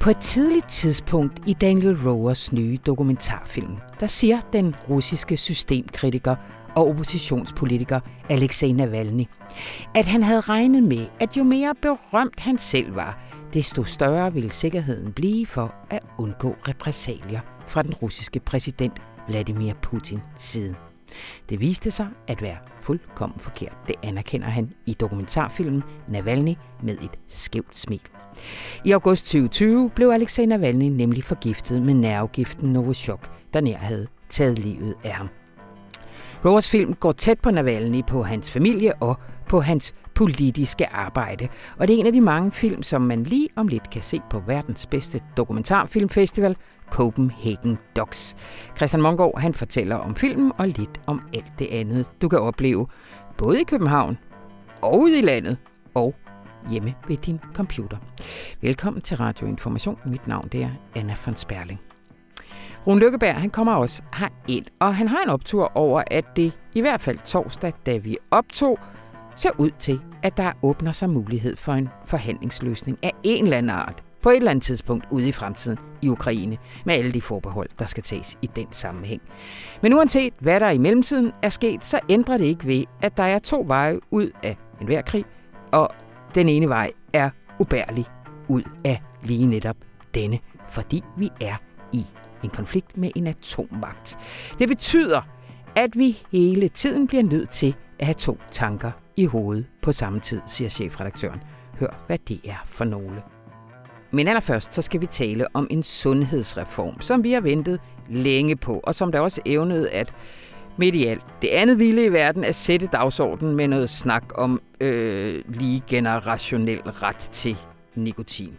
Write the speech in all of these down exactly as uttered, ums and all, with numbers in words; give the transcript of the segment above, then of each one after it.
På et tidligt tidspunkt i Daniel Rowers nye dokumentarfilm, der siger den russiske systemkritiker og oppositionspolitiker Alexej Navalny, at han havde regnet med, at jo mere berømt han selv var, desto større ville sikkerheden blive for at undgå repressalier fra den russiske præsident Vladimir Putin side. Det viste sig at være fuldkommen forkert. Det anerkender han i dokumentarfilmen Navalny med et skævt smil. I august tyve tyve blev Alexej Navalny nemlig forgiftet med nervegiften Novichok, der nær havde taget livet af ham. Rowers film går tæt på Navalny, på hans familie og på hans politiske arbejde. Og det er en af de mange film, som man lige om lidt kan se på verdens bedste dokumentarfilmfestival, Copenhagen Docs. Christian Monggaard, han fortæller om filmen og lidt om alt det andet, du kan opleve både i København og ude i landet og hjemme ved din computer. Velkommen til Radio Information. Mit navn det er Anna von Sperling. Rune Lykkeberg, han kommer også herind, og han har en optur over, at det i hvert fald torsdag, da vi optog, ser ud til, at der åbner sig mulighed for en forhandlingsløsning af en eller anden art på et eller andet tidspunkt ude i fremtiden i Ukraine, med alle de forbehold, der skal tages i den sammenhæng. Men uanset hvad der i mellemtiden er sket, så ændrer det ikke ved, at der er to veje ud af enhver krig, og den ene vej er ubærlig ud af lige netop denne, fordi vi er i en konflikt med en atommagt. Det betyder, at vi hele tiden bliver nødt til at have to tanker i hovedet på samme tid, siger chefredaktøren. Hør, hvad det er for nogle. Men allerførst så skal vi tale om en sundhedsreform, som vi har ventet længe på, og som der også evnede at midt i alt det andet vilde i verden at sætte dagsordenen med noget snak om øh, lige generationel ret til nikotin.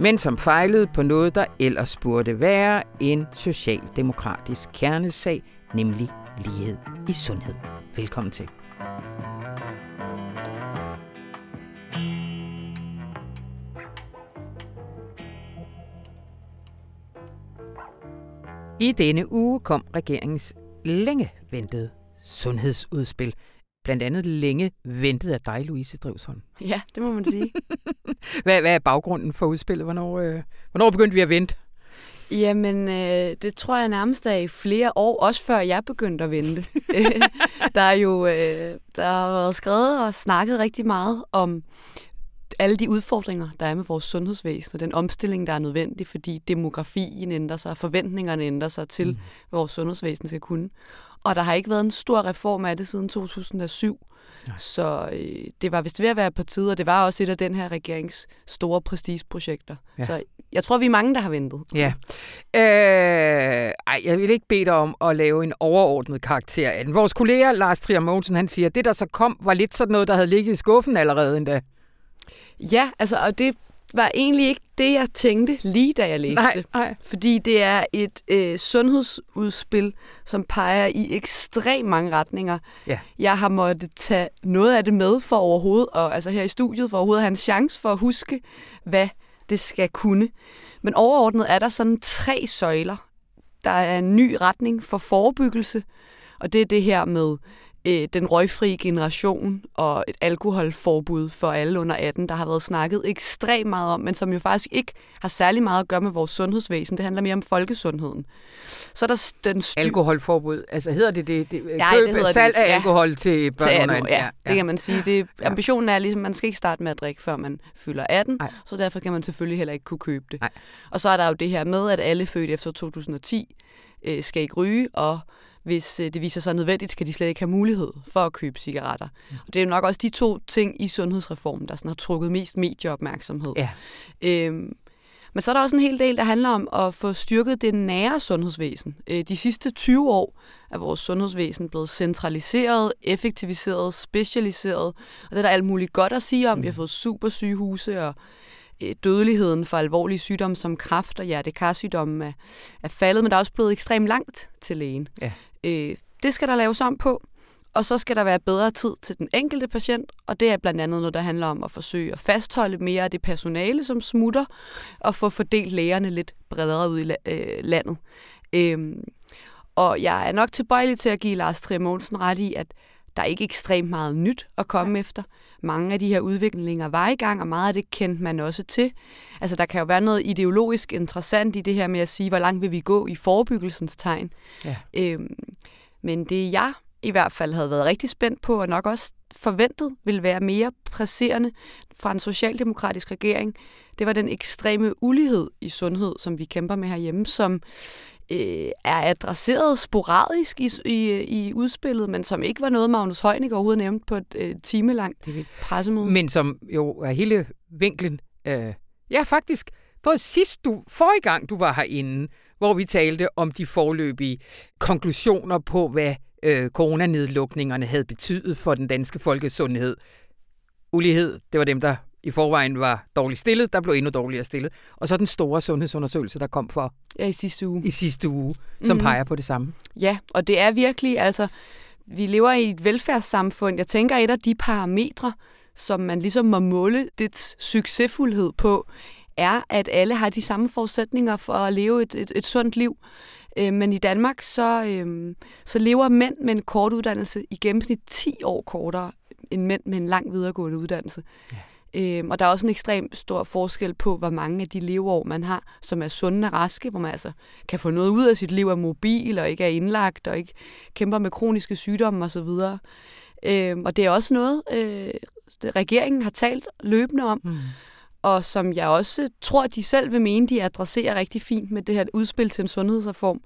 Men som fejlede på noget, der ellers burde være en socialdemokratisk kernesag, nemlig lighed i sundhed. Velkommen til. I denne uge kom regeringens længe ventede sundhedsudspil. Blandt andet længe ventet af dig, Louise Drivsland. Ja, det må man sige. hvad, hvad er baggrunden for udspillet? Hvornår, øh, hvornår begyndte vi at vente? Jamen, øh, det tror jeg nærmest er i flere år, også før jeg begyndte at vente. der er jo øh, der har været skrevet og snakket rigtig meget om alle de udfordringer, der er med vores sundhedsvæsen, og den omstilling, der er nødvendig, fordi demografien ændrer sig, og forventningerne ændrer sig til, mm. hvad vores sundhedsvæsen skal kunne. Og der har ikke været en stor reform af det siden to tusind og syv. Nej. Så øh, det var vist ved at være på tide, og det var også et af den her regerings store prestigeprojekter. Ja. Så jeg tror, vi er mange, der har ventet. Ja. Øh, ej, jeg vil ikke bede dig om at lave en overordnet karakter af den. Vores kollega Lars Trier Mogensen, han siger, at det, der så kom, var lidt sådan noget, der havde ligget i skuffen allerede endda. Ja, altså, og det var egentlig ikke det, jeg tænkte lige da jeg læste. Nej, nej. Fordi det er et øh, sundhedsudspil, som peger i ekstremt mange retninger. Ja. Jeg har måttet tage noget af det med for overhovedet, og altså her i studiet for overhovedet, have en chance for at huske, hvad det skal kunne. Men overordnet er der sådan tre søjler. Der er en ny retning for forebyggelse, og det er det her med den røgfri generation og et alkoholforbud for alle under atten, der har været snakket ekstremt meget om, men som jo faktisk ikke har særlig meget at gøre med vores sundhedsvæsen. Det handler mere om folkesundheden. Så er der den styr... Alkoholforbud, altså hedder det det? det ja, køb, det hedder salg det. Af alkohol ja. Til børn til under atten. Ja, ja, det kan man sige. Det, ambitionen er ligesom, at man skal ikke starte med at drikke, før man fylder atten, Ej. Så derfor kan man selvfølgelig heller ikke kunne købe det. Ej. Og så er der jo det her med, at alle født efter to tusind og ti øh, skal ikke ryge, og hvis det viser sig nødvendigt, skal de slet ikke have mulighed for at købe cigaretter. Og det er jo nok også de to ting i sundhedsreformen, der sådan har trukket mest medieopmærksomhed. Ja. Øhm, men så er der også en hel del, der handler om at få styrket det nære sundhedsvæsen. Øh, de sidste tyve år er vores sundhedsvæsen blevet centraliseret, effektiviseret, specialiseret. Og det er der alt muligt godt at sige om. Vi har fået supersygehuse og... Dødeligheden for alvorlige sygdomme som kræft og hjertekarsygdomme er, er faldet, men der er også blevet ekstremt langt til lægen. Ja. Øh, det skal der laves om på, og så skal der være bedre tid til den enkelte patient, og det er blandt andet noget, der handler om at forsøge at fastholde mere af det personale, som smutter, og få fordelt lægerne lidt bredere ud i la- øh, landet. Øh, og jeg er nok tilbøjelig til at give Lars Trier Mogensen ret i, at der er ikke ekstremt meget nyt at komme ja. Efter, mange af de her udviklinger var i gang, og meget af det kendte man også til. Altså, der kan jo være noget ideologisk interessant i det her med at sige, hvor langt vil vi gå i forebyggelsens tegn. Ja. Øhm, men det jeg i hvert fald havde været rigtig spændt på, og nok også forventet ville være mere presserende fra en socialdemokratisk regering, det var den ekstreme ulighed i sundhed, som vi kæmper med herhjemme, som øh, er adresseret sporadisk i, i, i udspillet, men som ikke var noget, Magnus Heunicke overhovedet nævnte på et øh, timelangt pressemøde. Men som jo er hele vinklen. Øh, ja, faktisk. Både sidst du, forrige gang du var herinde, hvor vi talte om de foreløbige konklusioner på, hvad øh, coronanedlukningerne havde betydet for den danske folkesundhed. Ulighed, det var dem, der i forvejen var dårligt stillet, der blev endnu dårligere stillet. Og så den store sundhedsundersøgelse, der kom for ja, i sidste uge, i sidste uge som mm-hmm. peger på det samme. Ja, og det er virkelig, altså, vi lever i et velfærdssamfund. Jeg tænker, et af de parametre, som man ligesom må måle dets succesfuldhed på, er, at alle har de samme forudsætninger for at leve et, et, et sundt liv. Øh, men i Danmark, så, øh, så lever mænd med en kort uddannelse i gennemsnit ti år kortere end mænd med en lang videregående uddannelse. Ja. Øh, og der er også en ekstremt stor forskel på, hvor mange af de leveår, man har, som er sunde og raske, hvor man altså kan få noget ud af sit liv, er mobil og ikke er indlagt og ikke kæmper med kroniske sygdomme osv. Og, øh, og det er også noget, øh, regeringen har talt løbende om, mm. og som jeg også tror, de selv vil mene, de adresserer rigtig fint med det her udspil til en sundhedsreform.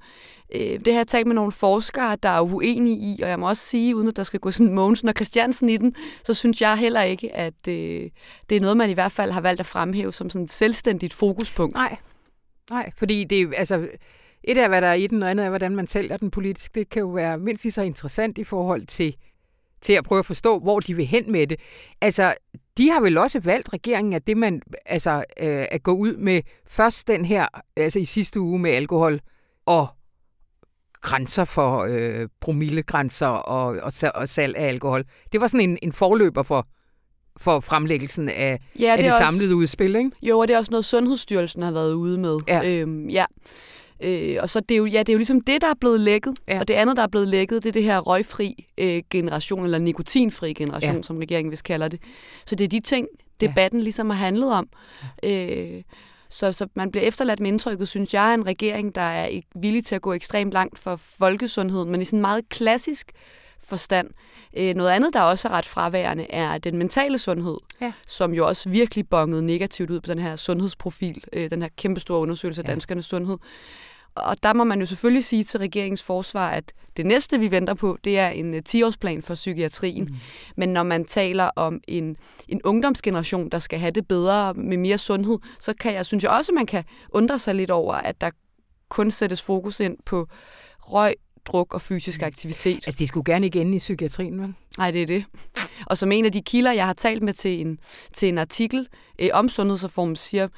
Det har jeg talt med nogle forskere, der er uenige i, og jeg må også sige, uden at der skal gå sådan Mogensen og Christiansen i den, så synes jeg heller ikke, at det er noget, man i hvert fald har valgt at fremhæve som sådan et selvstændigt fokuspunkt. Nej, Nej fordi det er, altså, et er, hvad der er i den, og andet er, hvordan man sælger den politisk. Det kan jo være mindst lige så interessant i forhold til, til at prøve at forstå, hvor de vil hen med det. Altså, de har vel også valgt regeringen, at det man altså øh, at gå ud med først den her, altså i sidste uge med alkohol og grænser for øh, promillegrænser og, og, og salg af alkohol. Det var sådan en, en forløber for, for fremlæggelsen af, ja, af det, det samlede udspil, ikke? Jo, og det er også noget, Sundhedsstyrelsen har været ude med. Ja. Øhm, ja. Øh, og så det er jo, ja, det er jo ligesom det, der er blevet lækket, ja. Og det andet, der er blevet lækket, det er det her røgfri øh, generation, eller nikotinfri generation, ja. Som regeringen vist kalder det. Så det er de ting, debatten ja. Ligesom har handlet om. Øh, så, så man bliver efterladt med indtrykket, synes jeg, er en regering, der er ikke villig til at gå ekstremt langt for folkesundheden, men i sådan meget klassisk forstand. Øh, noget andet, der også er ret fraværende, er den mentale sundhed, ja. Som jo også virkelig bongede negativt ud på den her sundhedsprofil, øh, den her kæmpestore undersøgelse af ja. Danskernes sundhed. Og der må man jo selvfølgelig sige til regeringens forsvar, at det næste, vi venter på, det er en ti-årsplan for psykiatrien. Mm. Men når man taler om en, en ungdomsgeneration, der skal have det bedre med mere sundhed, så kan jeg, synes jeg også, at man kan undre sig lidt over, at der kun sættes fokus ind på røg, druk og fysisk aktivitet. Altså, de skulle gerne ikke ende i psykiatrien, vel? Nej, det er det. Og som en af de kilder, jeg har talt med til en, til en artikel øh, om sundhedsreformen, siger,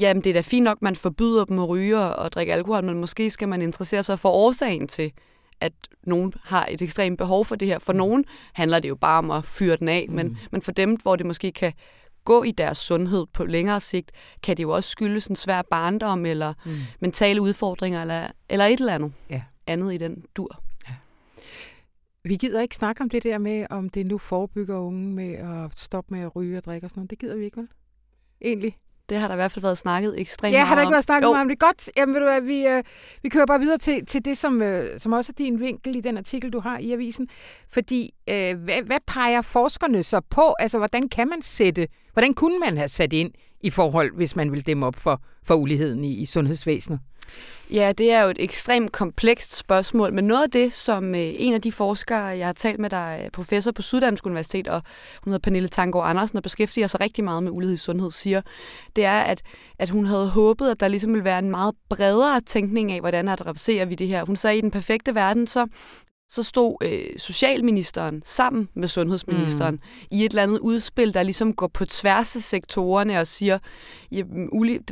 jamen det er da fint nok, man forbyder dem at ryge og drikke alkohol, men måske skal man interessere sig for årsagen til, at nogen har et ekstremt behov for det her. For nogen handler det jo bare om at fyre den af, mm. men, men for dem, hvor det måske kan gå i deres sundhed på længere sigt, kan det jo også skyldes en svær barndom eller mm. mentale udfordringer eller, eller et eller andet. Ja. Andet i den dur. Ja. Vi gider ikke snakke om det der med, om det nu forebygger unge med at stoppe med at ryge og drikke og sådan noget. Det gider vi ikke, vel? Egentlig. Det har der i hvert fald været snakket ekstremt ja, meget om. Ja, har der ikke været snakket meget om det? Godt. Jamen ved du hvad, vi, øh, vi kører bare videre til, til det, som, øh, som også er din vinkel i den artikel, du har i avisen. Fordi, øh, hvad, hvad peger forskerne så på? Altså, hvordan kan man sætte, hvordan kunne man have sat ind i forhold, hvis man ville dæmme op for, for uligheden i, i sundhedsvæsenet? Ja, det er jo et ekstremt komplekst spørgsmål, men noget af det, som øh, en af de forskere, jeg har talt med, der er professor på Syddansk Universitet, og hun hedder Pernille Tanggaard Andersen, og beskæftiger sig rigtig meget med ulighed i sundhed, siger, det er, at, at hun havde håbet, at der ligesom ville være en meget bredere tænkning af, hvordan adresserer vi det her. Hun sagde, at i den perfekte verden, så... så stod øh, socialministeren sammen med sundhedsministeren mm. i et eller andet udspil, der ligesom går på tværs af sektorerne og siger, jamen, uli-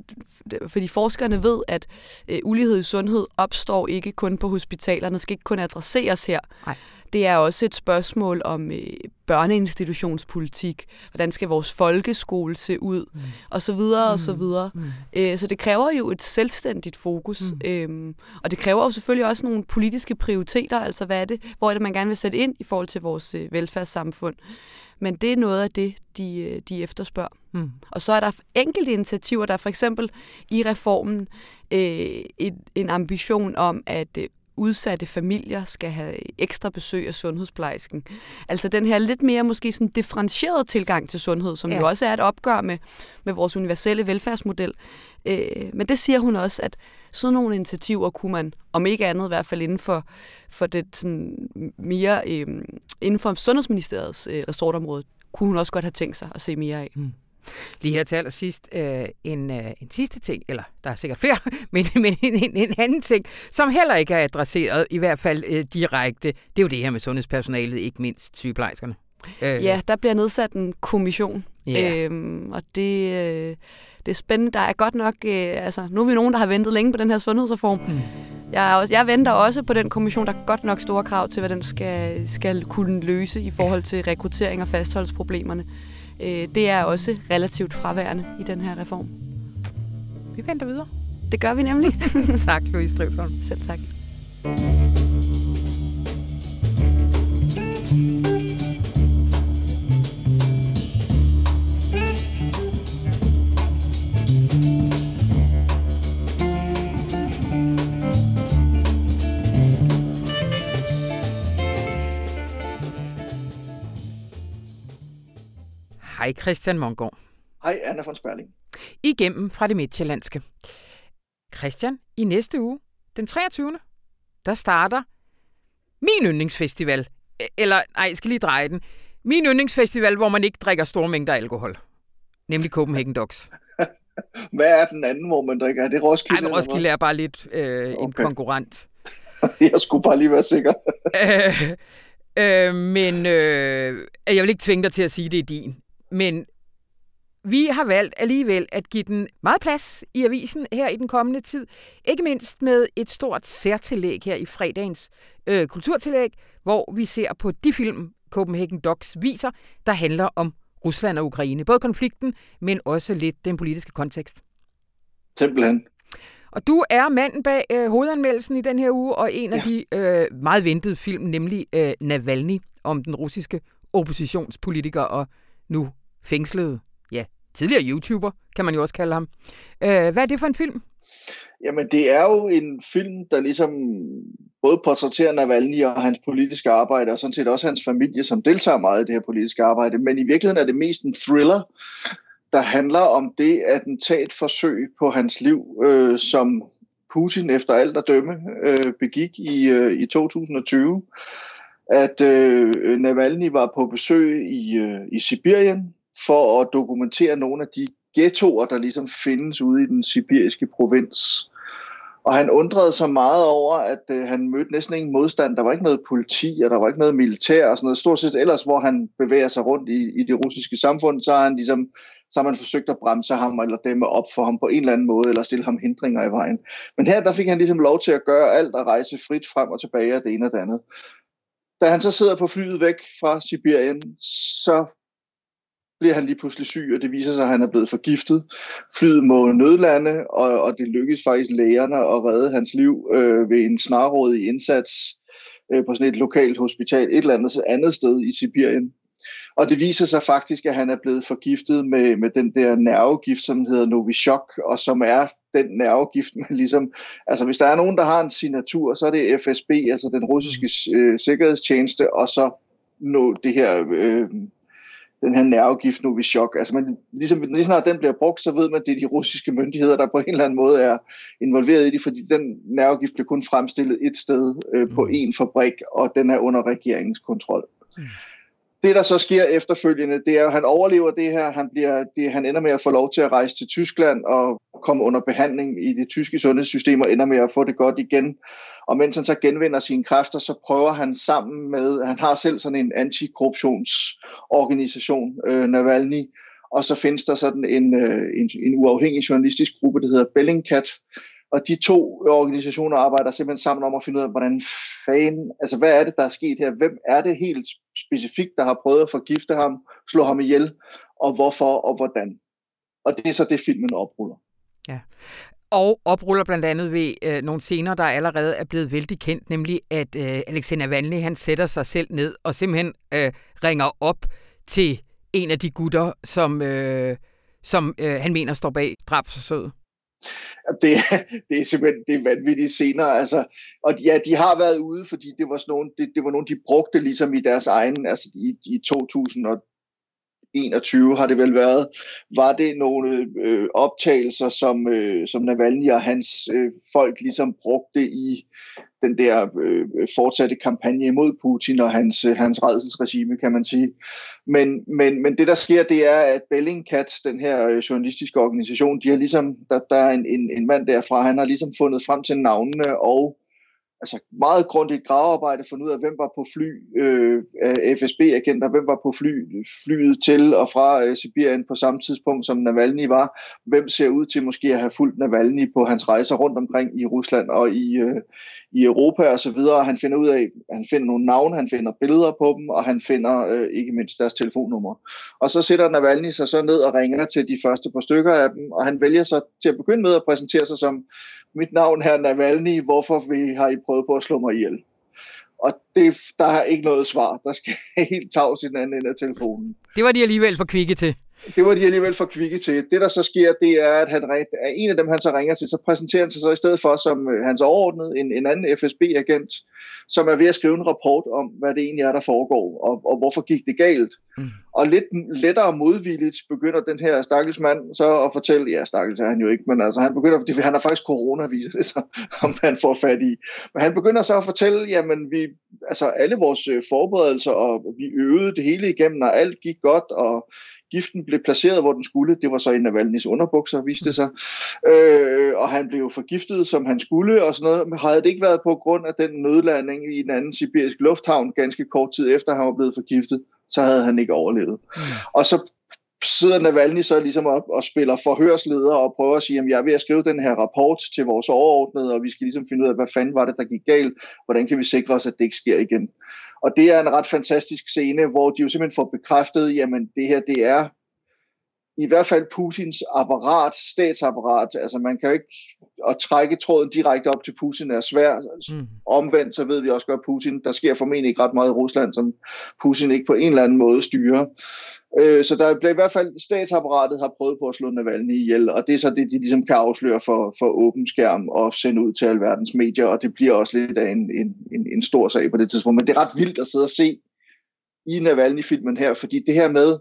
fordi forskerne ved, at øh, ulighed i sundhed opstår ikke kun på hospitalerne, skal ikke kun adresseres her. Ej. Det er også et spørgsmål om øh, børneinstitutionspolitik. Hvordan skal vores folkeskole se ud? Mm. Og så videre, mm. og så videre. Mm. Æ, så det kræver jo et selvstændigt fokus. Mm. Æm, og det kræver jo selvfølgelig også nogle politiske prioriteter. Altså, hvad er det? Hvor er det, man gerne vil sætte ind i forhold til vores øh, velfærdssamfund? Men det er noget af det, de, de efterspørger. Mm. Og så er der enkelte initiativer, der er for eksempel i reformen øh, et, en ambition om, at øh, udsatte familier skal have ekstra besøg af sundhedsplejersken. Altså den her lidt mere måske sådan differentierede tilgang til sundhed, som ja. jo også er et opgør med, med vores universelle velfærdsmodel. Øh, men det siger hun også, at sådan nogle initiativer kunne man, om ikke andet i hvert fald inden for, for det sådan mere øh, inden for Sundhedsministeriets øh, ressortområde, kunne hun også godt have tænkt sig at se mere af. Mm. Lige her til allersidst, øh, en, øh, en sidste ting, eller der er sikkert flere, men, men en, en anden ting, som heller ikke er adresseret, i hvert fald øh, direkte, det er jo det her med sundhedspersonalet, ikke mindst sygeplejerskerne. Øh. Ja, der bliver nedsat en kommission, yeah. øhm, og det, øh, det er spændende. Der er godt nok, øh, altså nu er vi nogen, der har ventet længe på den her sundhedsreform. Mm. Jeg, er også, jeg venter også på den kommission, der er godt nok store krav til, hvad den skal, skal kunne løse i forhold til rekruttering og fastholdelsesproblemerne. Det er også relativt fraværende i den her reform. Vi venter videre. Det gør vi nemlig. Tak, Louise Drivsland. Selv tak. Hej Christian Monggaard. Hej Anna von Sperling. Igennem fra det midtjyllandske. Christian, i næste uge, den treogtyvende der starter min yndlingsfestival. Eller, nej, jeg skal lige dreje den. Min yndlingsfestival, hvor man ikke drikker store mængder alkohol. Nemlig Copenhagen Docs. Hvad er den anden, hvor man drikker? Er det Roskilde? Nej, Roskilde er bare lidt øh, okay. en konkurrent. Jeg skulle bare lige være sikker. øh, øh, men øh, jeg vil ikke tvinge dig til at sige, det er din. Men vi har valgt alligevel at give den meget plads i avisen her i den kommende tid. Ikke mindst med et stort særtillæg her i fredagens øh, kulturtillæg, hvor vi ser på de film, Copenhagen Docs viser, der handler om Rusland og Ukraine. Både konflikten, men også lidt den politiske kontekst. Simpelthen. Og du er manden bag øh, hovedanmeldelsen i den her uge, og en ja. af de øh, meget ventede film, nemlig øh, Navalny, om den russiske oppositionspolitiker og nu fængslet, ja, tidligere YouTuber, kan man jo også kalde ham. Øh, hvad er det for en film? Jamen, det er jo en film, der ligesom både portrætterer Navalny og hans politiske arbejde, og sådan set også hans familie, som deltager meget i det her politiske arbejde. Men i virkeligheden er det mest en thriller, der handler om det attentatforsøg på hans liv, øh, som Putin efter alt at dømme øh, begik i, øh, i to tusind og tyve. At øh, Navalny var på besøg i, øh, i Sibirien for at dokumentere nogle af de ghettoer, der ligesom findes ude i den sibiriske provins. Og han undrede sig meget over, at øh, han mødte næsten ingen modstand. Der var ikke noget politi, og der var ikke noget militær og sådan noget. Stort set ellers, hvor han bevæger sig rundt i, i det russiske samfund, så har han ligesom så har man forsøgt at bremse ham eller dæmme op for ham på en eller anden måde, eller stille ham hindringer i vejen. Men her der fik han ligesom lov til at gøre alt og rejse frit frem og tilbage og det ene og det andet. Da han så sidder på flyet væk fra Sibirien, så bliver han lige pludselig syg, og det viser sig, at han er blevet forgiftet. Flyet må nødlande, og, og det lykkedes faktisk lægerne at redde hans liv øh, ved en snarrådig indsats øh, på sådan et lokalt hospital, et eller andet, andet sted i Sibirien. Og det viser sig faktisk, at han er blevet forgiftet med, med den der nervegift, som hedder Novichok, og som er den nervegift, man ligesom... Altså, hvis der er nogen, der har en signatur, så er det F S B, altså den russiske øh, sikkerhedstjeneste, og så no, det her, øh, den her nervegift Novichok. Altså, man, ligesom, lige snart den bliver brugt, så ved man, at det er de russiske myndigheder, der på en eller anden måde er involveret i det, fordi den nervegift blev kun fremstillet et sted øh, på én fabrik, og den er under regeringens kontrol. Mm. Det, der så sker efterfølgende, det er, at han overlever det her. Han, bliver, det, han ender med at få lov til at rejse til Tyskland og komme under behandling i det tyske sundhedssystem og ender med at få det godt igen. Og mens han så genvinder sine kræfter, så prøver han sammen med... Han har selv sådan en antikorruptionsorganisation, øh, Navalny. Og så findes der sådan en, øh, en, en uafhængig journalistisk gruppe, der hedder Bellingcat, Og de to organisationer arbejder simpelthen sammen om at finde ud af, hvordan fanden, altså hvad er det, der er sket her? Hvem er det helt specifikt, der har prøvet at forgifte ham, slå ham ihjel, og hvorfor og hvordan? Og det er så det, filmen opruller. Ja, og opruller blandt andet ved øh, nogle scener, der allerede er blevet vældig kendt, nemlig at øh, Alexej Navalny, han sætter sig selv ned og simpelthen øh, ringer op til en af de gutter, som, øh, som øh, han mener står bag drabsforsøget. Det er, det er simpelthen det er vanvittige scener, altså. Og ja, de har været ude, fordi det var sådan nogle, det, det var nogle, de brugte ligesom i deres egen, altså i, i to tusind og enogtyve har det vel været, var det nogle øh, optagelser, som, øh, som Navalny og hans øh, folk ligesom brugte i den der øh, fortsatte kampagne imod Putin og hans, øh, hans rædselsregime, kan man sige. Men, men, men det, der sker, det er, at Bellingcat, den her øh, journalistiske organisation, de har ligesom, der, der er en, en, en mand derfra, han har ligesom fundet frem til navnene og altså meget grundigt gravearbejde, fundet ud af, hvem var på fly, øh, F S B-agenter, hvem var på fly, flyet til og fra øh, Sibirien på samme tidspunkt, som Navalny var. Hvem ser ud til måske at have fulgt Navalny på hans rejser rundt omkring i Rusland og i, øh, i Europa osv. Han finder ud af, han finder nogle navne, han finder billeder på dem, og han finder øh, ikke mindst deres telefonnummer. Og så sætter Navalny sig så ned og ringer til de første par stykker af dem, og han vælger så til at begynde med at præsentere sig som: mit navn her er Navalny, hvorfor vi har I prøvet på at slå mig ihjel? Og det, der er ikke noget svar. Der skal helt tavs i den anden ende af telefonen. Det var de alligevel for kvikke til. Det var de alligevel for kvikke til. Det, der så sker, det er, at han, en af dem, han så ringer til, så præsenterer han sig så i stedet for som hans overordnede, en, en anden F S B-agent, som er ved at skrive en rapport om, hvad det egentlig er, der foregår, og, og hvorfor gik det galt. Mm. Og lidt lettere modvilligt begynder den her stakkelsmand så at fortælle, ja, stakkels er han jo ikke, men altså, han begynder, fordi han har faktisk corona, viser det sig, om han får fat i. Men han begynder så at fortælle, jamen, vi, altså, alle vores forberedelser, og vi øvede det hele igennem, og alt gik godt, og giften blev placeret, hvor den skulle. Det var så i Navalnys underbukser, viste det sig. Øh, og han blev forgiftet, som han skulle, og sådan noget. Men havde det ikke været på grund af den nødlanding i den anden sibirisk lufthavn, ganske kort tid efter, han var blevet forgiftet, så havde han ikke overlevet. Mm. Og så sidder Navalny så ligesom op og spiller forhørsleder og prøver at sige, at jeg er ved at skrive den her rapport til vores overordnede, og vi skal ligesom finde ud af, hvad fanden var det, der gik galt? Hvordan kan vi sikre os, at det ikke sker igen? Og det er en ret fantastisk scene, hvor de jo simpelthen får bekræftet, jamen det her, det er i hvert fald Putins apparat, statsapparat. Altså man kan jo ikke at trække tråden direkte op til Putin er svært. Mm. Omvendt så ved vi også godt, Putin, der sker formentlig ikke ret meget i Rusland, som Putin ikke på en eller anden måde styrer. Så der blev i hvert fald, statsapparatet har prøvet på at slå Navalny ihjel, og det er så det, de ligesom kan afsløre for, for åben skærm og sende ud til alverdens medier, og det bliver også lidt af en, en, en, en stor sag på det tidspunkt. Men det er ret vildt at sidde og se i Navalny-filmen her, fordi det her med,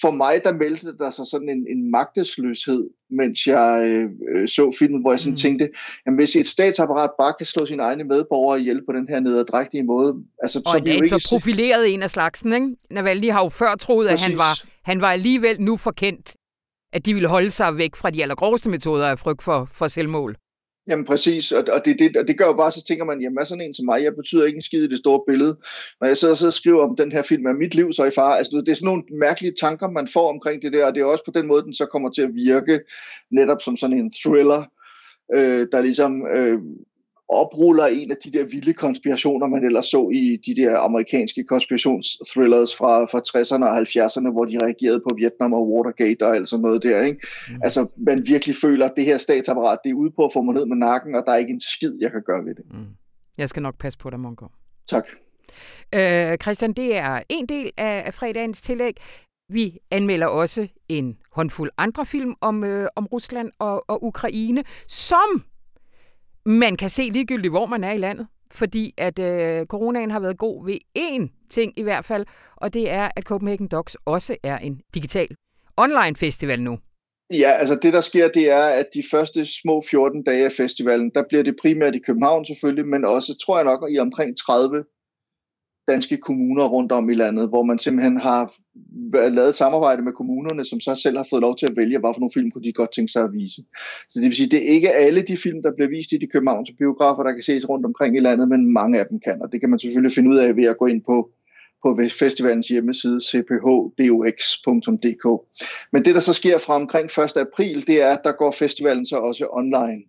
for mig der meldte der sig sådan en, en magtesløshed, mens jeg øh, så filmen, hvor jeg sådan mm. tænkte, jamen hvis et statsapparat bare kan slå sine egne medborgere ihjel på den her nederdrægtige måde. Altså, og så det er ikke så profileret en af slagsen, ikke? Navalny har jo før troet, præcis, at han var, han var alligevel nu forkendt, at de ville holde sig væk fra de allergroveste metoder af frygt for, for selvmål. Jamen præcis, og, og, det, det, og det gør jo bare, så tænker man, jamen er sådan en som mig, jeg betyder ikke en skid i det store billede. Når jeg sidder og skriver om den her film, er mit liv så i fare? Altså det er sådan nogle mærkelige tanker, man får omkring det der, og det er også på den måde, den så kommer til at virke netop som sådan en thriller, øh, der ligesom øh, opruller en af de der vilde konspirationer, man ellers så i de der amerikanske konspirationsthrillers fra, fra tresserne og halvfjerdserne, hvor de reagerede på Vietnam og Watergate og alt sådan noget der, ikke? Mm. Altså, man virkelig føler, at det her statsapparat, det er ude på at få mig ned med nakken, og der er ikke en skid, jeg kan gøre ved det. Mm. Jeg skal nok passe på dig, Monggaard. Tak. Øh, Christian, det er en del af fredagens tillæg. Vi anmelder også en håndfuld andre film om, øh, om Rusland og, og Ukraine, som man kan se ligegyldigt, hvor man er i landet, fordi at øh, coronaen har været god ved én ting i hvert fald, og det er, at Copenhagen Docs også er en digital online-festival nu. Ja, altså det, der sker, det er, at de første små fjorten dage af festivalen, der bliver det primært i København selvfølgelig, men også, tror jeg nok, i omkring tredive danske kommuner rundt om i landet, hvor man simpelthen har lavet samarbejde med kommunerne, som så selv har fået lov til at vælge, hvad for nogle film kunne de godt tænke sig at vise. Så det vil sige, at det er ikke alle de film, der bliver vist i de københavnske biografer, der kan ses rundt omkring i landet, men mange af dem kan, og det kan man selvfølgelig finde ud af ved at gå ind på, på festivalens hjemmeside c p h d o x punktum d k. Men det, der så sker fra omkring første april, det er, at der går festivalen så også online.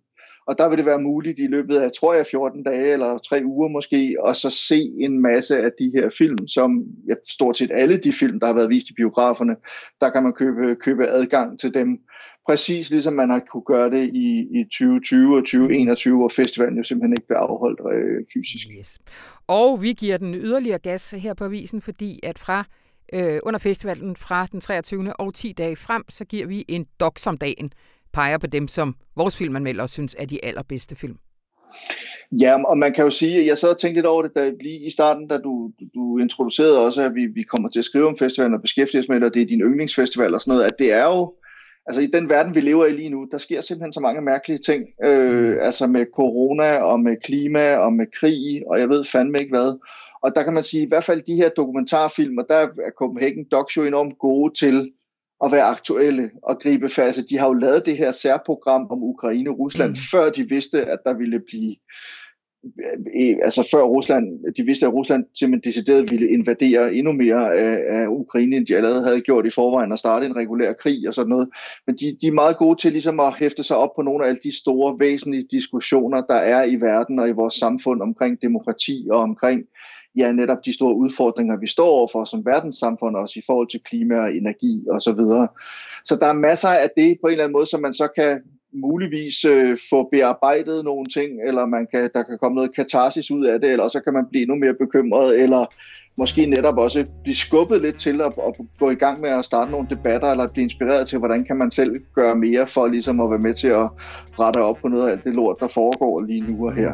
Og der vil det være muligt i løbet af, tror jeg, fjorten dage eller tre uger måske, og så se en masse af de her film, som ja, stort set alle de film, der har været vist i biograferne, der kan man købe, købe adgang til dem. Præcis ligesom man har kunne gøre det i, i tyve tyve og tyve enogtyve, hvor festivalen jo simpelthen ikke blev afholdt øh, fysisk. Yes. Og vi giver den yderligere gas her på avisen, fordi at fra øh, under festivalen fra den treogtyvende og ti dage frem, så giver vi en doks om dagen. Peger på dem, som vores filmanmeldere synes er de allerbedste film. Ja, og man kan jo sige, at jeg så tænkte lidt over det da, lige i starten, da du, du introducerede også, at vi, vi kommer til at skrive om festivalen og beskæftige os med det, og det er din yndlingsfestival og sådan noget, at det er jo, altså i den verden, vi lever i lige nu, der sker simpelthen så mange mærkelige ting, øh, altså med corona og med klima og med krig, og jeg ved fandme ikke hvad. Og der kan man sige, i hvert fald de her dokumentarfilmer, der er Copenhagen Docs jo enormt gode til at være aktuelle og gribe fast. Altså, de har jo lavet det her særprogram om Ukraine og Rusland, mm. før de vidste, at der ville blive... Altså før Rusland... De vidste, at Rusland simpelthen decideret ville invadere endnu mere af, af Ukraine, end de allerede havde gjort i forvejen, og starte en regulær krig og sådan noget. Men de, de er meget gode til ligesom at hæfte sig op på nogle af alle de store, væsentlige diskussioner, der er i verden og i vores samfund omkring demokrati og omkring... ja, netop de store udfordringer, vi står overfor som verdenssamfund, også i forhold til klima og energi osv. Så der er masser af det på en eller anden måde, som man så kan muligvis øh, få bearbejdet nogle ting, eller man kan, der kan komme noget katarsis ud af det, eller så kan man blive endnu mere bekymret, eller måske netop også blive skubbet lidt til at, at gå i gang med at starte nogle debatter, eller blive inspireret til, hvordan kan man selv gøre mere for ligesom at være med til at rette op på noget af alt det lort, der foregår lige nu og her.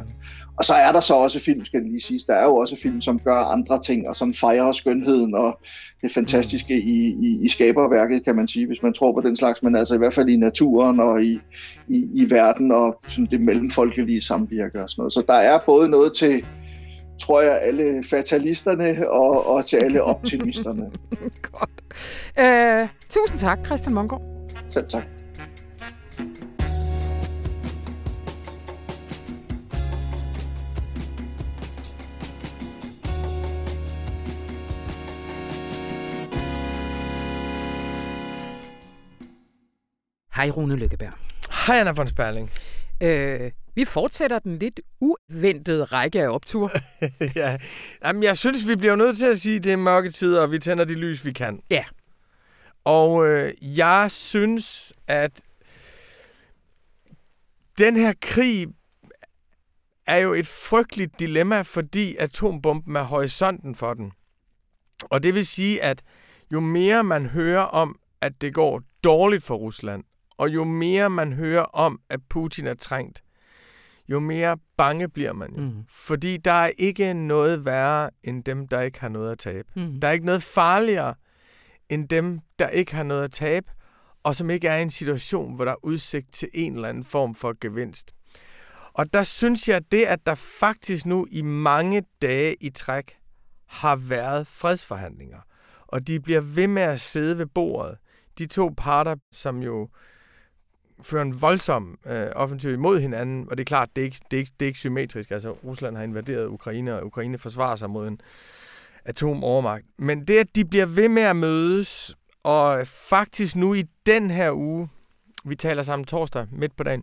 Og så er der så også film, skal det lige siges. Der er jo også film, som gør andre ting, og som fejrer skønheden og det fantastiske i, i, i skaberværket, kan man sige, hvis man tror på den slags, men altså i hvert fald i naturen og i, i, i verden og sådan det mellemfolkelige samvirke og sådan noget. Så der er både noget til, tror jeg, alle fatalisterne og, og til alle optimisterne. Godt. Øh, tusind tak, Christian Monggaard. Selv tak. Hej Rune Lykkeberg. Hej Anna von Sperling. Øh, vi fortsætter den lidt uventede række af optur. Ja. Jamen, jeg synes, vi bliver nødt til at sige, at det er mørke tider, og vi tænder de lys, vi kan. Ja. Og øh, jeg synes, at den her krig er jo et frygteligt dilemma, fordi atombomben er horisonten for den. Og det vil sige, at jo mere man hører om, at det går dårligt for Rusland, og jo mere man hører om, at Putin er trængt, jo mere bange bliver man jo. Mm. Fordi der er ikke noget værre end dem, der ikke har noget at tabe. Mm. Der er ikke noget farligere end dem, der ikke har noget at tabe, og som ikke er i en situation, hvor der er udsigt til en eller anden form for gevinst. Og der synes jeg, det, at der faktisk nu i mange dage i træk har været fredsforhandlinger, og de bliver ved med at sidde ved bordet. De to parter, som jo fører en voldsom øh, offensiv imod hinanden, og det er klart, det er, ikke, det, er ikke, det er ikke symmetrisk. Altså, Rusland har invaderet Ukraine, og Ukraine forsvarer sig mod en atomovermagt. Men det, at de bliver ved med at mødes, og faktisk nu i den her uge, vi taler sammen torsdag midt på dagen,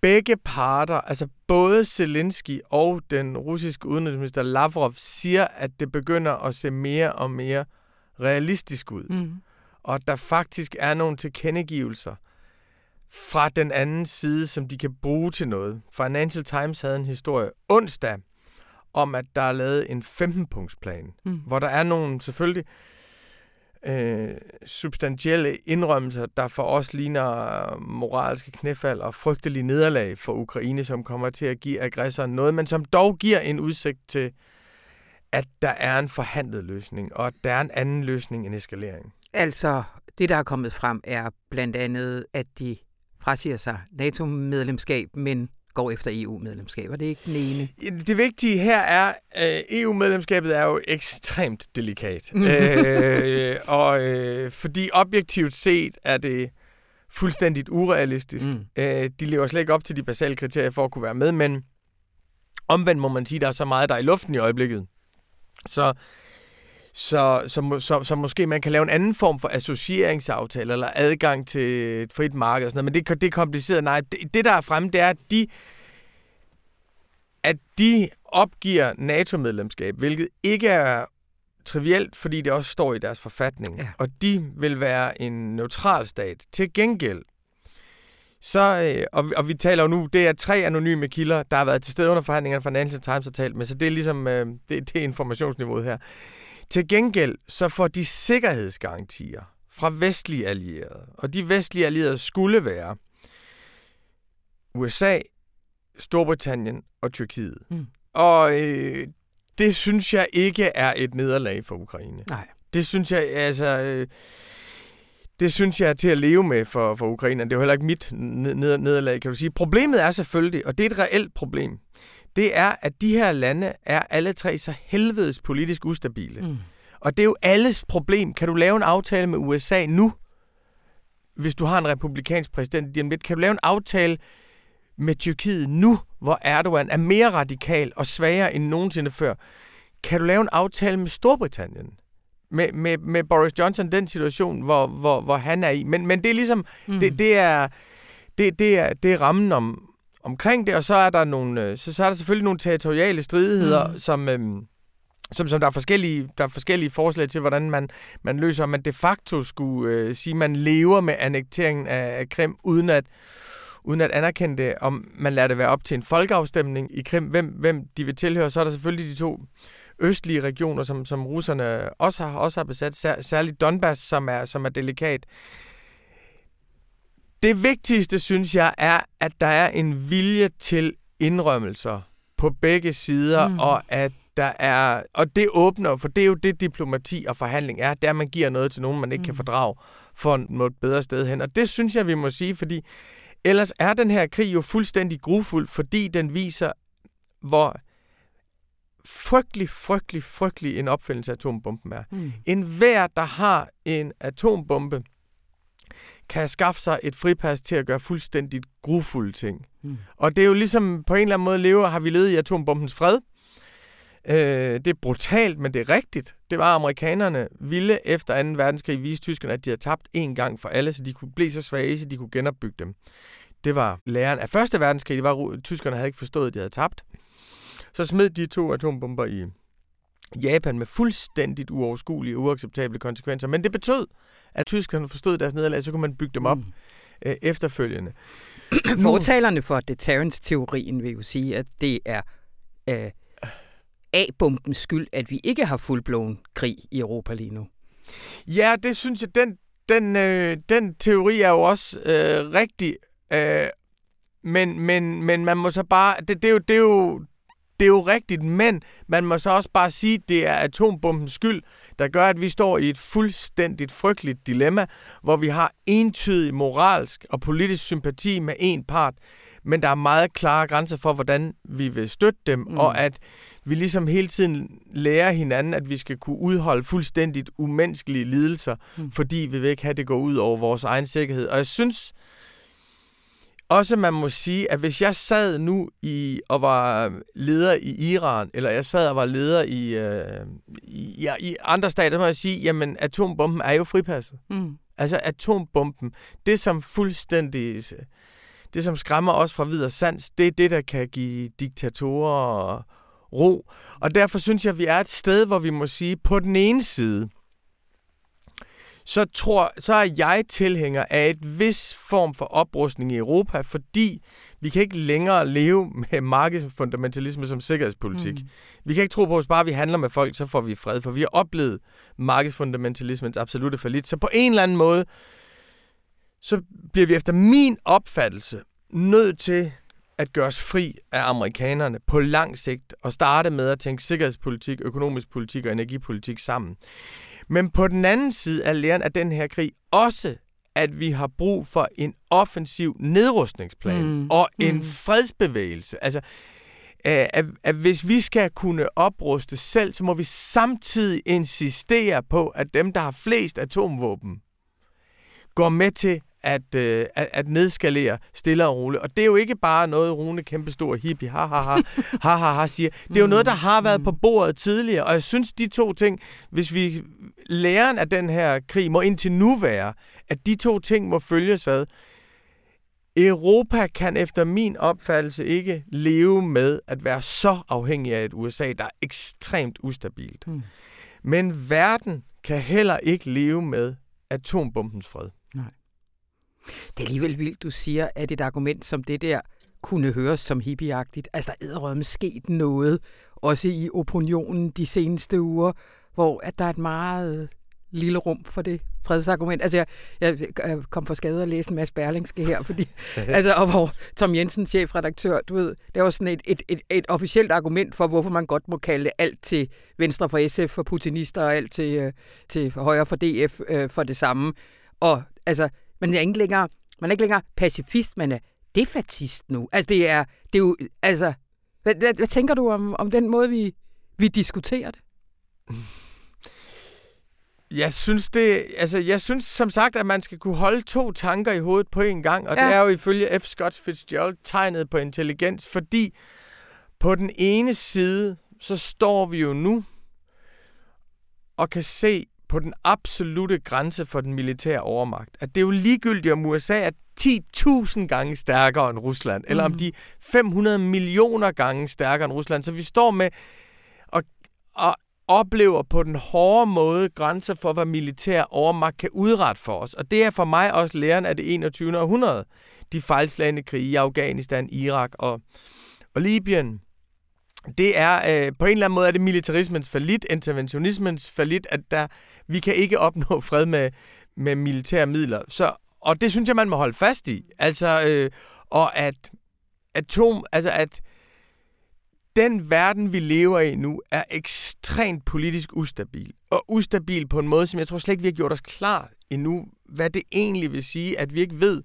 begge parter, altså både Zelensky og den russiske udenrigsminister Lavrov, siger, at det begynder at se mere og mere realistisk ud. Mm. Og der faktisk er nogle tilkendegivelser fra den anden side, som de kan bruge til noget. Financial Times havde en historie onsdag om, at der er lavet en femten-punktsplan, mm. hvor der er nogle selvfølgelig øh, substantielle indrømmelser, der for os ligner moralske knæfald og frygtelige nederlag for Ukraine, som kommer til at give aggressoren noget, men som dog giver en udsigt til, at der er en forhandlet løsning, og at der er en anden løsning end eskalering. Altså, det der er kommet frem er blandt andet, at de frasiger sig NATO-medlemskab, men går efter E U-medlemskab. Er det ikke den ene? Det vigtige her er, at E U-medlemskabet er jo ekstremt delikat. øh, og, øh, fordi objektivt set er det fuldstændigt urealistisk. Mm. Øh, de lever slet ikke op til de basale kriterier for at kunne være med, men omvendt må man sige, at der er så meget, der er i luften i øjeblikket. Så, Så, så, så, så måske man kan lave en anden form for associeringsaftale eller adgang til et frit marked og sådan noget, men det, det er kompliceret. Nej, det, det der er fremme, det er, at de, at de opgiver NATO-medlemskab, hvilket ikke er trivielt, fordi det også står i deres forfatning, ja. Og de vil være en neutral stat. Til gengæld, så, øh, og, og vi taler jo nu, det er tre anonyme kilder, der har været til stede under forhandlingerne fra Financial Times har talt med, så det er ligesom, øh, det, det er informationsniveauet her. Til gengæld så får de sikkerhedsgarantier fra vestlige allierede, og de vestlige allierede skulle være U S A, Storbritannien og Tyrkiet. Mm. Og øh, det synes jeg ikke er et nederlag for Ukraine. Nej. Det synes jeg altså øh, det synes jeg er til at leve med for for Ukraine. Det er jo heller ikke mit nederlag, kan du sige. Problemet er selvfølgelig, og det er et reelt problem. Det er, at de her lande er alle tre så helvedes politisk ustabile. Mm. Og det er jo alles problem. Kan du lave en aftale med U S A nu, hvis du har en republikansk præsident? Jamen, kan du lave en aftale med Tyrkiet nu, hvor Erdogan er mere radikal og svagere end nogensinde før? Kan du lave en aftale med Storbritannien? Med, med, med Boris Johnson, den situation, hvor, hvor, hvor han er i. Men, men det er ligesom, mm. det, det, er, det, det, er, det er rammen om... omkring det, og så er der nogle, så, så er der selvfølgelig nogle territoriale stridigheder, mm. som, øhm, som, som der er forskellige, der er forskellige forslag til, hvordan man, man løser, om man de facto skulle øh, sige, man lever med annekteringen af Krim, uden at, uden at anerkende det, om man lader det være op til en folkeafstemning i Krim, hvem, hvem de vil tilhøre. Så er der selvfølgelig de to østlige regioner, som, som russerne også har, også har besat, sær, særligt Donbass, som er, som er delikat. Det vigtigste, synes jeg, er, at der er en vilje til indrømmelser på begge sider, mm. og at der er, og det åbner, for det er jo det, diplomati og forhandling er, der man giver noget til nogen, man ikke mm. kan fordrage for noget bedre sted hen. Og det synes jeg, vi må sige, fordi ellers er den her krig jo fuldstændig grufuld, fordi den viser, hvor frygtelig, frygtelig, frygtelig en opfindelse af atombomben er. Mm. En hver, der har en atombombe, kan skaffe sig et fripas til at gøre fuldstændig grufulde ting. Mm. Og det er jo ligesom på en eller anden måde lever, har vi levet i atombombens fred. Øh, det er brutalt, men det er rigtigt. Det var, amerikanerne ville efter anden verdenskrig vise tyskerne, at de havde tabt én gang for alle, så de kunne blive så svage, så de kunne genopbygge dem. Det var læren af første verdenskrig. Det var, tyskerne havde ikke forstået, at de havde tabt. Så smed de to atombomber i Japan med fuldstændigt uoverskuelige og uacceptable konsekvenser. Men det betød, at tyskerne forstod deres nederlag, så kunne man bygge dem op mm. øh, efterfølgende. Fortalerne for deterrence-teorien vil jo sige, at det er øh, A-bombens skyld, at vi ikke har fuldblåen krig i Europa lige nu. Ja, det synes jeg, den, den, øh, den teori er jo også øh, rigtig, øh, men, men, men man må så bare... Det, det er jo... Det er jo Det er jo rigtigt, men man må så også bare sige, at det er atombombens skyld, der gør, at vi står i et fuldstændigt frygteligt dilemma, hvor vi har entydig moralsk og politisk sympati med en part, men der er meget klare grænser for, hvordan vi vil støtte dem, mm. og at vi ligesom hele tiden lærer hinanden, at vi skal kunne udholde fuldstændigt umenneskelige lidelser, mm. fordi vi vil ikke have det gå ud over vores egen sikkerhed. Og jeg synes... Også man må sige, at hvis jeg sad nu i, og var leder i Iran, eller jeg sad og var leder i, øh, i, i andre stater, så må jeg sige, jamen atombomben er jo fripasset. Mm. Altså atombomben, det som fuldstændig, det som skræmmer os fra vid og sans, det er det, der kan give diktatorer ro. Og derfor synes jeg, at vi er et sted, hvor vi må sige, på den ene side, Så, tror, så er jeg tilhænger af et vis form for oprustning i Europa, fordi vi kan ikke længere leve med markedsfundamentalisme som sikkerhedspolitik. Mm. Vi kan ikke tro på, at bare vi handler med folk, så får vi fred, for vi har oplevet markedsfundamentalismens absolute fallit. Så på en eller anden måde, så bliver vi efter min opfattelse nødt til at gøre os fri af amerikanerne på lang sigt og starte med at tænke sikkerhedspolitik, økonomisk politik og energipolitik sammen. Men på den anden side er læren af den her krig også, at vi har brug for en offensiv nedrustningsplan mm. og en mm. fredsbevægelse. Altså, at, at hvis vi skal kunne opruste selv, så må vi samtidig insistere på, at dem, der har flest atomvåben, går med til at, øh, at, at nedskalere stille og roligt. Og det er jo ikke bare noget, Rune kæmpestor hippie, ha ha ha, ha ha ha, siger. Det er jo noget, der har været på bordet tidligere, og jeg synes, de to ting, hvis vi læren af den her krig, må indtil nu være, at de to ting må følges ad. Europa kan efter min opfattelse ikke leve med at være så afhængig af et U S A, der er ekstremt ustabilt. Mm. Men verden kan heller ikke leve med atombombens fred. Nej. Det er alligevel vildt, du siger, at et argument som det der kunne høres som hippieagtigt. Altså, der er edderrømme sket noget, også i opinionen de seneste uger, hvor at der er et meget lille rum for det fredsargument. Altså, jeg, jeg, jeg kom for skade at læse en masse Berlingske her, fordi, altså, og hvor Tom Jensen, chefredaktør, du ved, det var sådan et, et, et, et officielt argument for, hvorfor man godt må kalde alt til venstre for S F for putinister, og alt til, til højre for D F øh, for det samme. Og altså, man er ikke længere, man er ikke længere pacifist, man er defatist nu. Altså, det er, det er jo, altså, hvad, hvad, hvad tænker du om, om den måde, vi, vi diskuterer det? Jeg synes det, altså jeg synes som sagt, at man skal kunne holde to tanker i hovedet på en gang, og ja. Det er jo ifølge F. Scott Fitzgerald tegnet på intelligens, fordi på den ene side, så står vi jo nu og kan se på den absolute grænse for den militære overmagt. At det er jo ligegyldigt, om U S A er ti tusind gange stærkere end Rusland, mm. eller om de er fem hundrede millioner gange stærkere end Rusland. Så vi står med og, og oplever på den hårde måde grænser for, hvad militær overmagt kan udrette for os. Og det er for mig også læren af det enogtyvende århundrede. De fejlslagne krige i Afghanistan, Irak og, og Libyen. Det er øh, på en eller anden måde er det militarismens fallit, interventionismens fallit, at der, vi kan ikke opnå fred med, med militære midler. Så, og det synes jeg, man må holde fast i. Altså, øh, og at atom, altså at den verden, vi lever i nu, er ekstremt politisk ustabil. Og ustabil på en måde, som jeg tror slet ikke, vi har gjort os klar endnu, hvad det egentlig vil sige, at vi ikke ved,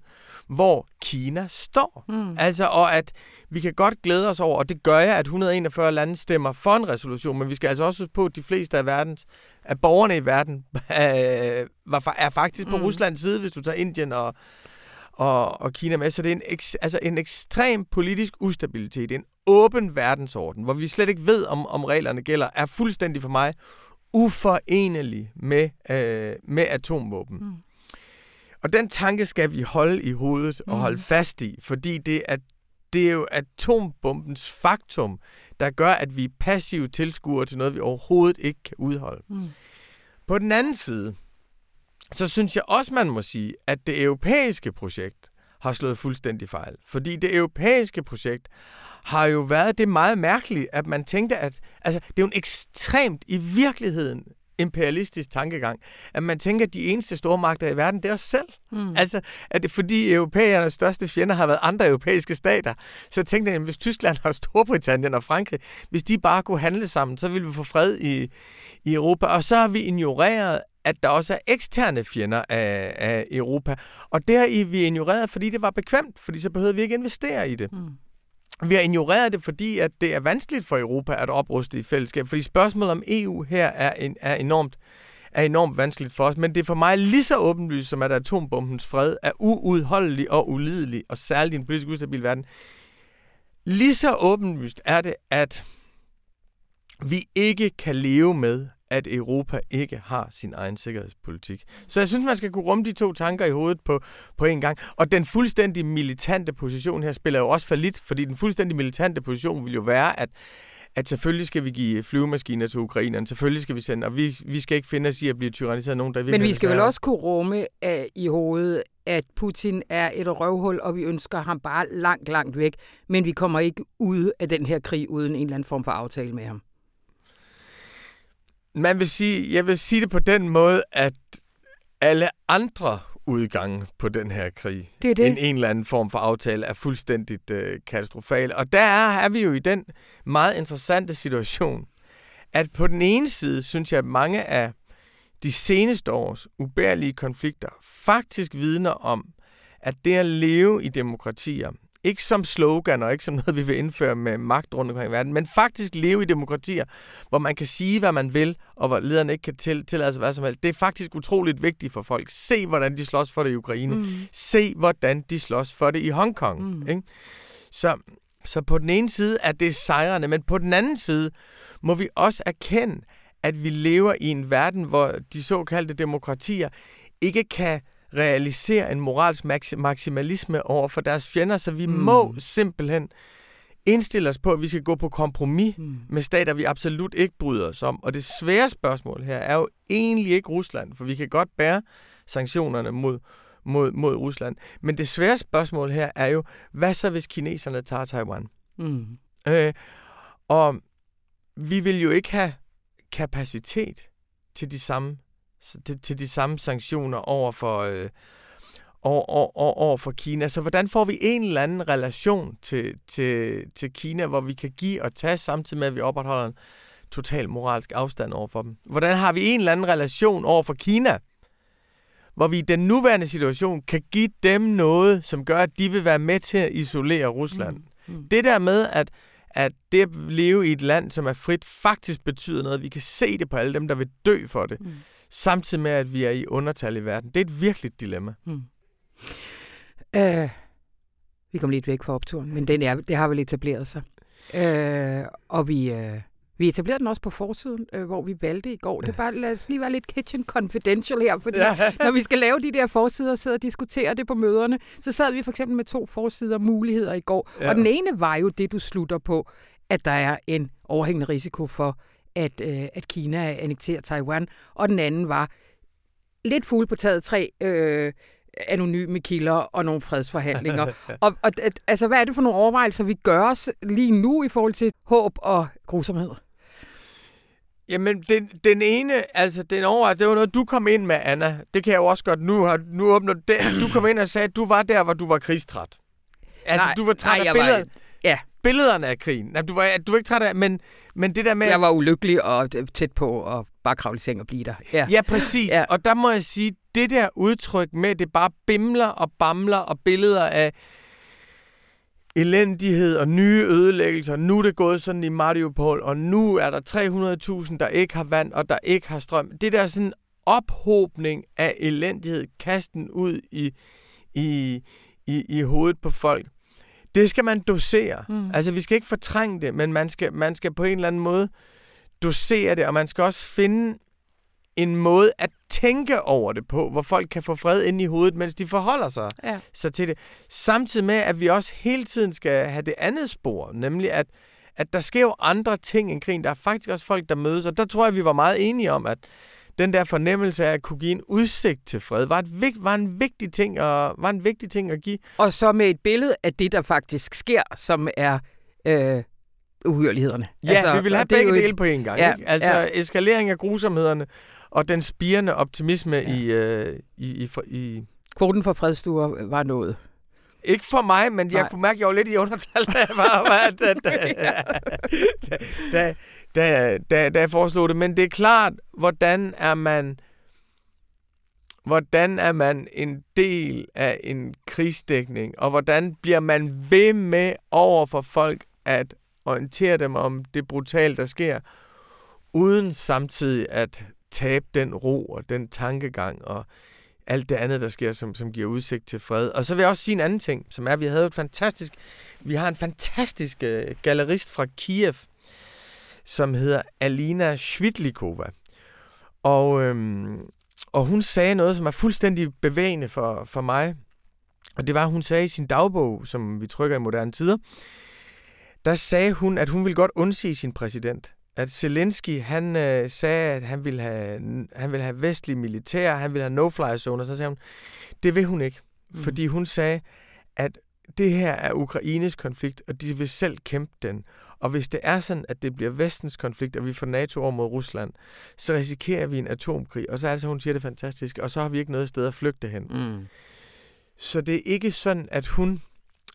hvor Kina står. Mm. Altså, og at vi kan godt glæde os over, og det gør jeg, at et hundrede og enogfyrre lande stemmer for en resolution, men vi skal altså også huske på, at de fleste af, verdens, af borgerne i verden øh, er faktisk på mm. Ruslands side, hvis du tager Indien og, og, og Kina med. Så det er en, altså en ekstrem politisk ustabilitet, en åben verdensorden, hvor vi slet ikke ved, om, om reglerne gælder, er fuldstændig for mig uforenelig med, øh, med atomvåben. Mm. Og den tanke skal vi holde i hovedet og mm. holde fast i, fordi det er, det er jo atombombens faktum, der gør, at vi er passive tilskuere til noget, vi overhovedet ikke kan udholde. Mm. På den anden side, så synes jeg også, man må sige, at det europæiske projekt har slået fuldstændig fejl. Fordi det europæiske projekt har jo været det meget mærkeligt, at man tænkte, at altså, det er jo en ekstremt i virkeligheden imperialistisk tankegang, at man tænker, at de eneste store magter i verden, det er os selv. Mm. Altså, at det, fordi europæernes største fjender har været andre europæiske stater, så tænkte jeg, at hvis Tyskland og Storbritannien og Frankrig, hvis de bare kunne handle sammen, så ville vi få fred i, i Europa. Og så har vi ignoreret, at der også er eksterne fjender af, af Europa. Og der er vi ignoreret, fordi det var bekvemt, fordi så behøvede vi ikke investere i det. Mm. Vi har ignoreret det, fordi at det er vanskeligt for Europa at opruste i fællesskab, fordi spørgsmålet om E U her er, en, er, enormt, er enormt vanskeligt for os, men det er for mig lige så åbenlyst, som at atombombens fred er uudholdelig og ulidelig, og særligt i en politisk ustabil verden. Lige så åbenlyst er det, at vi ikke kan leve med, at Europa ikke har sin egen sikkerhedspolitik. Så jeg synes, man skal kunne rumme de to tanker i hovedet på, på en gang. Og den fuldstændig militante position her spiller jo også for lidt, fordi den fuldstændig militante position vil jo være, at, at selvfølgelig skal vi give flyvemaskiner til ukrainerne, selvfølgelig skal vi sende, og vi, vi skal ikke finde os i at blive tyranniseret af nogen, der... Men vi skal vel også kunne rumme af, i hovedet, at Putin er et røvhul, og vi ønsker ham bare langt, langt væk, men vi kommer ikke ud af den her krig uden en eller anden form for aftale med ham. Man vil sige, jeg vil sige det på den måde, at alle andre udgange på den her krig, det det. end en eller anden form for aftale, er fuldstændigt øh, katastrofal. Og der er, er vi jo i den meget interessante situation, at på den ene side, synes jeg, at mange af de seneste års ubærlige konflikter faktisk vidner om, at det at leve i demokratier Ikke som slogan og ikke som noget, vi vil indføre med magt rundt omkring i verden, men faktisk leve i demokratier, hvor man kan sige, hvad man vil, og hvor lederne ikke kan til, tillade sig hvad som helst. Det er faktisk utroligt vigtigt for folk. Se, hvordan de slås for det i Ukraine. Mm. Se, hvordan de slås for det i Hongkong. Mm. Ikke? Så, så på den ene side er det sejrende, men på den anden side må vi også erkende, at vi lever i en verden, hvor de såkaldte demokratier ikke kan realisere en moralsk maksimalisme over for deres fjender, så vi mm. må simpelthen indstille os på, at vi skal gå på kompromis mm. med stater, vi absolut ikke bryder os om. Og det svære spørgsmål her er jo egentlig ikke Rusland, for vi kan godt bære sanktionerne mod, mod, mod Rusland. Men det svære spørgsmål her er jo, hvad så hvis kineserne tager Taiwan? Mm. Øh, og vi vil jo ikke have kapacitet til de samme til de samme sanktioner over for, øh, over, over, over for Kina. Så hvordan får vi en eller anden relation til, til, til Kina, hvor vi kan give og tage, samtidig med, at vi opretholder en total moralsk afstand over for dem? Hvordan har vi en eller anden relation over for Kina, hvor vi i den nuværende situation kan give dem noget, som gør, at de vil være med til at isolere Rusland? Mm. Mm. Det der med, at at det at leve i et land, som er frit, faktisk betyder noget. Vi kan se det på alle dem, der vil dø for det, mm. samtidig med, at vi er i undertal i verden. Det er et virkeligt dilemma. Mm. Øh, vi kom lidt væk fra opturen, men den er, det har vel etableret sig. Øh, og vi, øh, vi etablerede den også på forsiden, øh, hvor vi valgte i går. Det er bare, lad os lige være lidt kitchen confidential her, fordi når vi skal lave de der forsider og sidde og diskutere det på møderne, så sad vi for eksempel med to forsider muligheder i går. Ja. Og den ene var jo det, du slutter på, at der er en overhængende risiko for, at, øh, at Kina annekterer Taiwan. Og den anden var lidt fugle på taget tre øh, anonyme kilder og nogle fredsforhandlinger. og, og altså, hvad er det for nogle overvejelser, vi gør os lige nu i forhold til håb og grusomhed? Jamen, den, den ene, altså den overvejelse, det var noget, du kom ind med, Anna. Det kan jeg jo også godt nu. nu åbner det. Du kom ind og sagde, at du var der, hvor du var krigstræt. Altså, nej, du var træt nej, af billeder. Var, ja. Billederne af krigen. Du var, du var ikke træt af, men, men det der med... Jeg var ulykkelig og tæt på at bare kravle i seng og blive der. Ja, ja præcis. Ja. Og der må jeg sige, det der udtryk med, det bare bimler og bamler og billeder af elendighed og nye ødelæggelser. Nu er det gået sådan i Mariupol, og nu er der tre hundrede tusind, der ikke har vand og der ikke har strøm. Det der sådan ophobning af elendighed, kasten ud i, i, i, i hovedet på folk. Det skal man dosere. Mm. Altså, vi skal ikke fortrænge det, men man skal, man skal på en eller anden måde dosere det, og man skal også finde en måde at tænke over det på, hvor folk kan få fred ind i hovedet, mens de forholder sig, ja. sig til det. Samtidig med, at vi også hele tiden skal have det andet spor, nemlig at, at der sker jo andre ting end krigen. Der er faktisk også folk, der mødes, og der tror jeg, vi var meget enige om, at den der fornemmelse af at kunne give en udsigt til fred, var, et vigt, var, en, vigtig ting at, var en vigtig ting at give. Og så med et billede af det, der faktisk sker, som er øh, uhyrlighederne. Ja, altså, vi vil have begge dele et... på en gang. Ja, ikke? Altså ja. Eskalering af grusomhederne og den spirende optimisme ja. i, øh, i, i, i... Kvoten for fredstuer var nået. Ikke for mig, men jeg Nej. kunne mærke, at jeg var lidt i undertal, da jeg, var, da, da, da, da, da, da jeg foreslog det. Men det er klart, hvordan er man, hvordan er man en del af en krigsdækning, og hvordan bliver man ved med over for folk at orientere dem om det brutale, der sker, uden samtidig at tabe den ro og den tankegang og alt det andet, der sker, som, som giver udsigt til fred. Og så vil jeg også sige en anden ting, som er, at vi havde et fantastisk, vi har en fantastisk øh, gallerist fra Kiev, som hedder Alina Shvidlikova. Og, øhm, og hun sagde noget, som er fuldstændig bevægende for, for mig. Og det var, hun sagde i sin dagbog, som vi trykker i moderne tider, der sagde hun, at hun ville godt undsige sin præsident. At Zelensky, han øh, sagde, at han ville have, han ville have vestlige militær, han ville have no-fly zone, og så sagde hun, det vil hun ikke. Mm. Fordi hun sagde, at det her er Ukraines konflikt, og de vil selv kæmpe den. Og hvis det er sådan, at det bliver vestens konflikt, og vi får NATO over mod Rusland, så risikerer vi en atomkrig. Og så er det så, hun siger det fantastisk, og så har vi ikke noget sted at flygte hen. Mm. Så det er ikke sådan, at hun...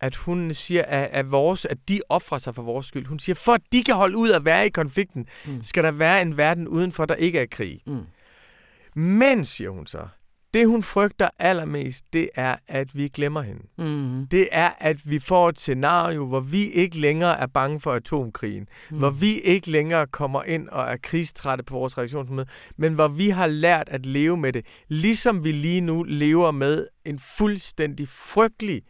at hun siger, at, at, vores, at de offrer sig for vores skyld. Hun siger, for at de kan holde ud og være i konflikten, mm. skal der være en verden udenfor, der ikke er krig. Mm. Men, siger hun så, Det, hun frygter allermest, det er, at vi glemmer hende. Mm. Det er, at vi får et scenario, hvor vi ikke længere er bange for atomkrigen. Mm. Hvor vi ikke længere kommer ind og er krigstrætte på vores reaktionsmøde. Men hvor vi har lært at leve med det. Ligesom vi lige nu lever med en fuldstændig frygtelig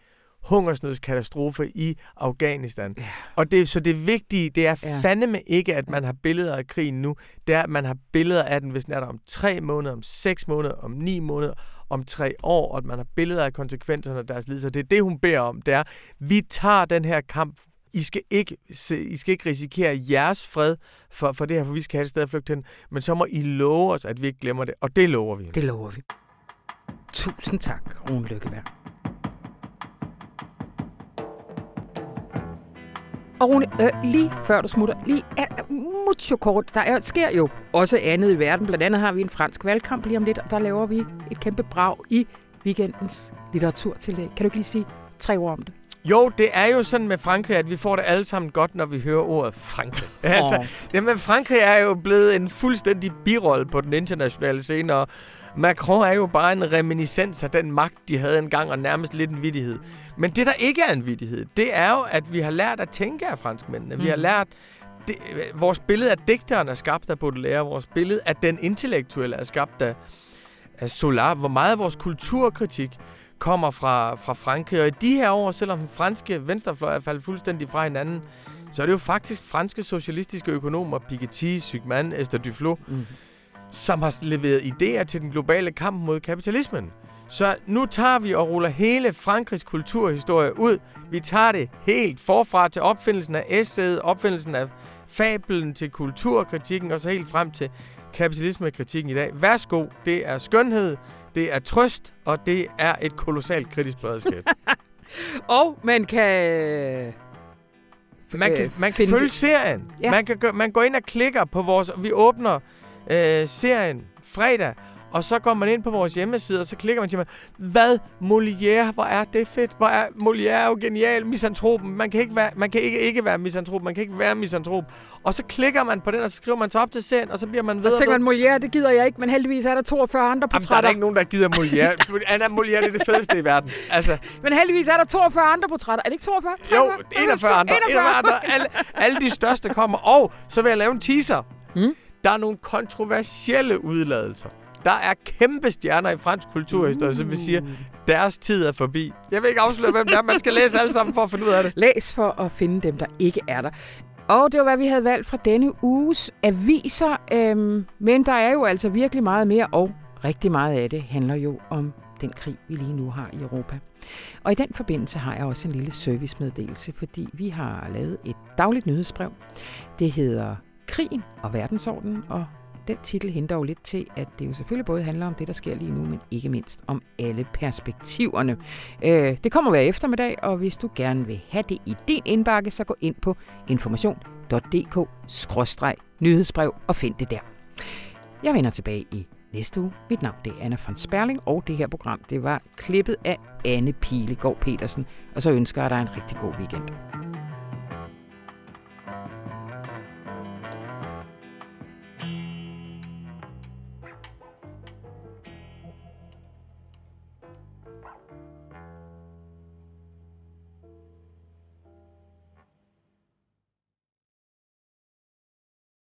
hungersnødskatastrofe i Afghanistan. Yeah. Og det, så det vigtige, det er yeah. fandeme ikke, at man har billeder af krigen nu. Det er, at man har billeder af den, hvis den er der om tre måneder, om seks måneder, om ni måneder, om tre år, og at man har billeder af konsekvenserne af deres lidelser. Det er det, hun beder om. Det er, vi tager den her kamp. I skal ikke, I skal ikke risikere jeres fred for, for det her, for vi skal have et sted at flygte hen. Men så må I love os, at vi ikke glemmer det. Og det lover vi. Det lover vi. Tusind tak, Rune Lykkeberg. Og Rune, øh, lige før du smutter, lige øh, mucho kort, der er, sker jo også andet i verden. Blandt andet har vi en fransk valgkamp lige om lidt, og der laver vi et kæmpe brag i weekendens litteraturtillæg. Kan du ikke lige sige tre ord om det? Jo, det er jo sådan med Frankrig, at vi får det alle sammen godt, når vi hører ordet Frankrig. Altså, jamen, Frankrig er jo blevet en fuldstændig birolle på den internationale scene, og Macron er jo bare en reminiscens af den magt, de havde engang, og nærmest lidt en vittighed. Men det, der ikke er en vittighed, det er jo, at vi har lært at tænke af franskmændene. Mm. Vi har lært, det, vores billede af digteren er skabt af Baudelaire, vores billede af den intellektuelle er skabt af, af Zola, hvor meget af vores kulturkritik kommer fra, fra Frankrig. Og i de her år, selvom den franske venstrefløj er faldet fuldstændig fra hinanden, så er det jo faktisk franske socialistiske økonomer, Piketty, Zygmunt, Esther Duflo, mm. som har leveret idéer til den globale kamp mod kapitalismen. Så nu tager vi og ruller hele Frankrigs kulturhistorie ud. Vi tager det helt forfra til opfindelsen af essayet, opfindelsen af fabelen til kulturkritikken, og så helt frem til kapitalismekritikken i dag. Værsgo, det er skønhed, det er trøst, og det er et kolossalt kritisk beredskab. Og man kan... Man kan, man kan følge serien. Ja. Man, kan, man går ind og klikker på vores... Vi åbner... Øh, serien fredag, og så går man ind på vores hjemmeside, og så klikker man til, hvad Molière, hvor er det fedt, hvor er Molière er jo genial, misantropen, man kan ikke være, man kan ikke, ikke være misantrop, man kan ikke være misantrop, og så klikker man på den, og så skriver man så op til serien, og så bliver man ved. Og så tænker man, Molière, det gider jeg ikke, men heldigvis er der toogfyrre andre portrætter. Jamen, der er ikke nogen, der gider Molière. Anna Molière, det er det fedeste i verden. Altså. Men heldigvis er der toogfyrre andre portrætter. Er det ikke toogfyrre? Jo, enogfyrre andre. enogfyrre. enogfyrre andre. Alle, alle de største kommer, og så vil jeg lave en teaser. Mm. Der er nogle kontroversielle udladelser. Der er kæmpe stjerner i fransk kulturhistorie, som vi siger, deres tid er forbi. Jeg vil ikke afsløre, hvem der er. Man skal læse alle sammen for at finde ud af det. Læs for at finde dem, der ikke er der. Og det var, hvad vi havde valgt fra denne uges aviser. Øhm, men der er jo altså virkelig meget mere, og rigtig meget af det handler jo om den krig, vi lige nu har i Europa. Og i den forbindelse har jeg også en lille servicemeddelelse, fordi vi har lavet et dagligt nyhedsbrev. Det hedder... Krigen og verdensordenen, og den titel henter jo lidt til, at det jo selvfølgelig både handler om det, der sker lige nu, men ikke mindst om alle perspektiverne. Øh, det kommer hver eftermiddag, og hvis du gerne vil have det i din indbakke, så gå ind på information punktum d k bindestreg nyhedsbrev og find det der. Jeg vender tilbage i næste uge. Mit navn det er Anna von Sperling, og det her program det var klippet af Anne Pilegaard Petersen, og så ønsker jeg dig en rigtig god weekend.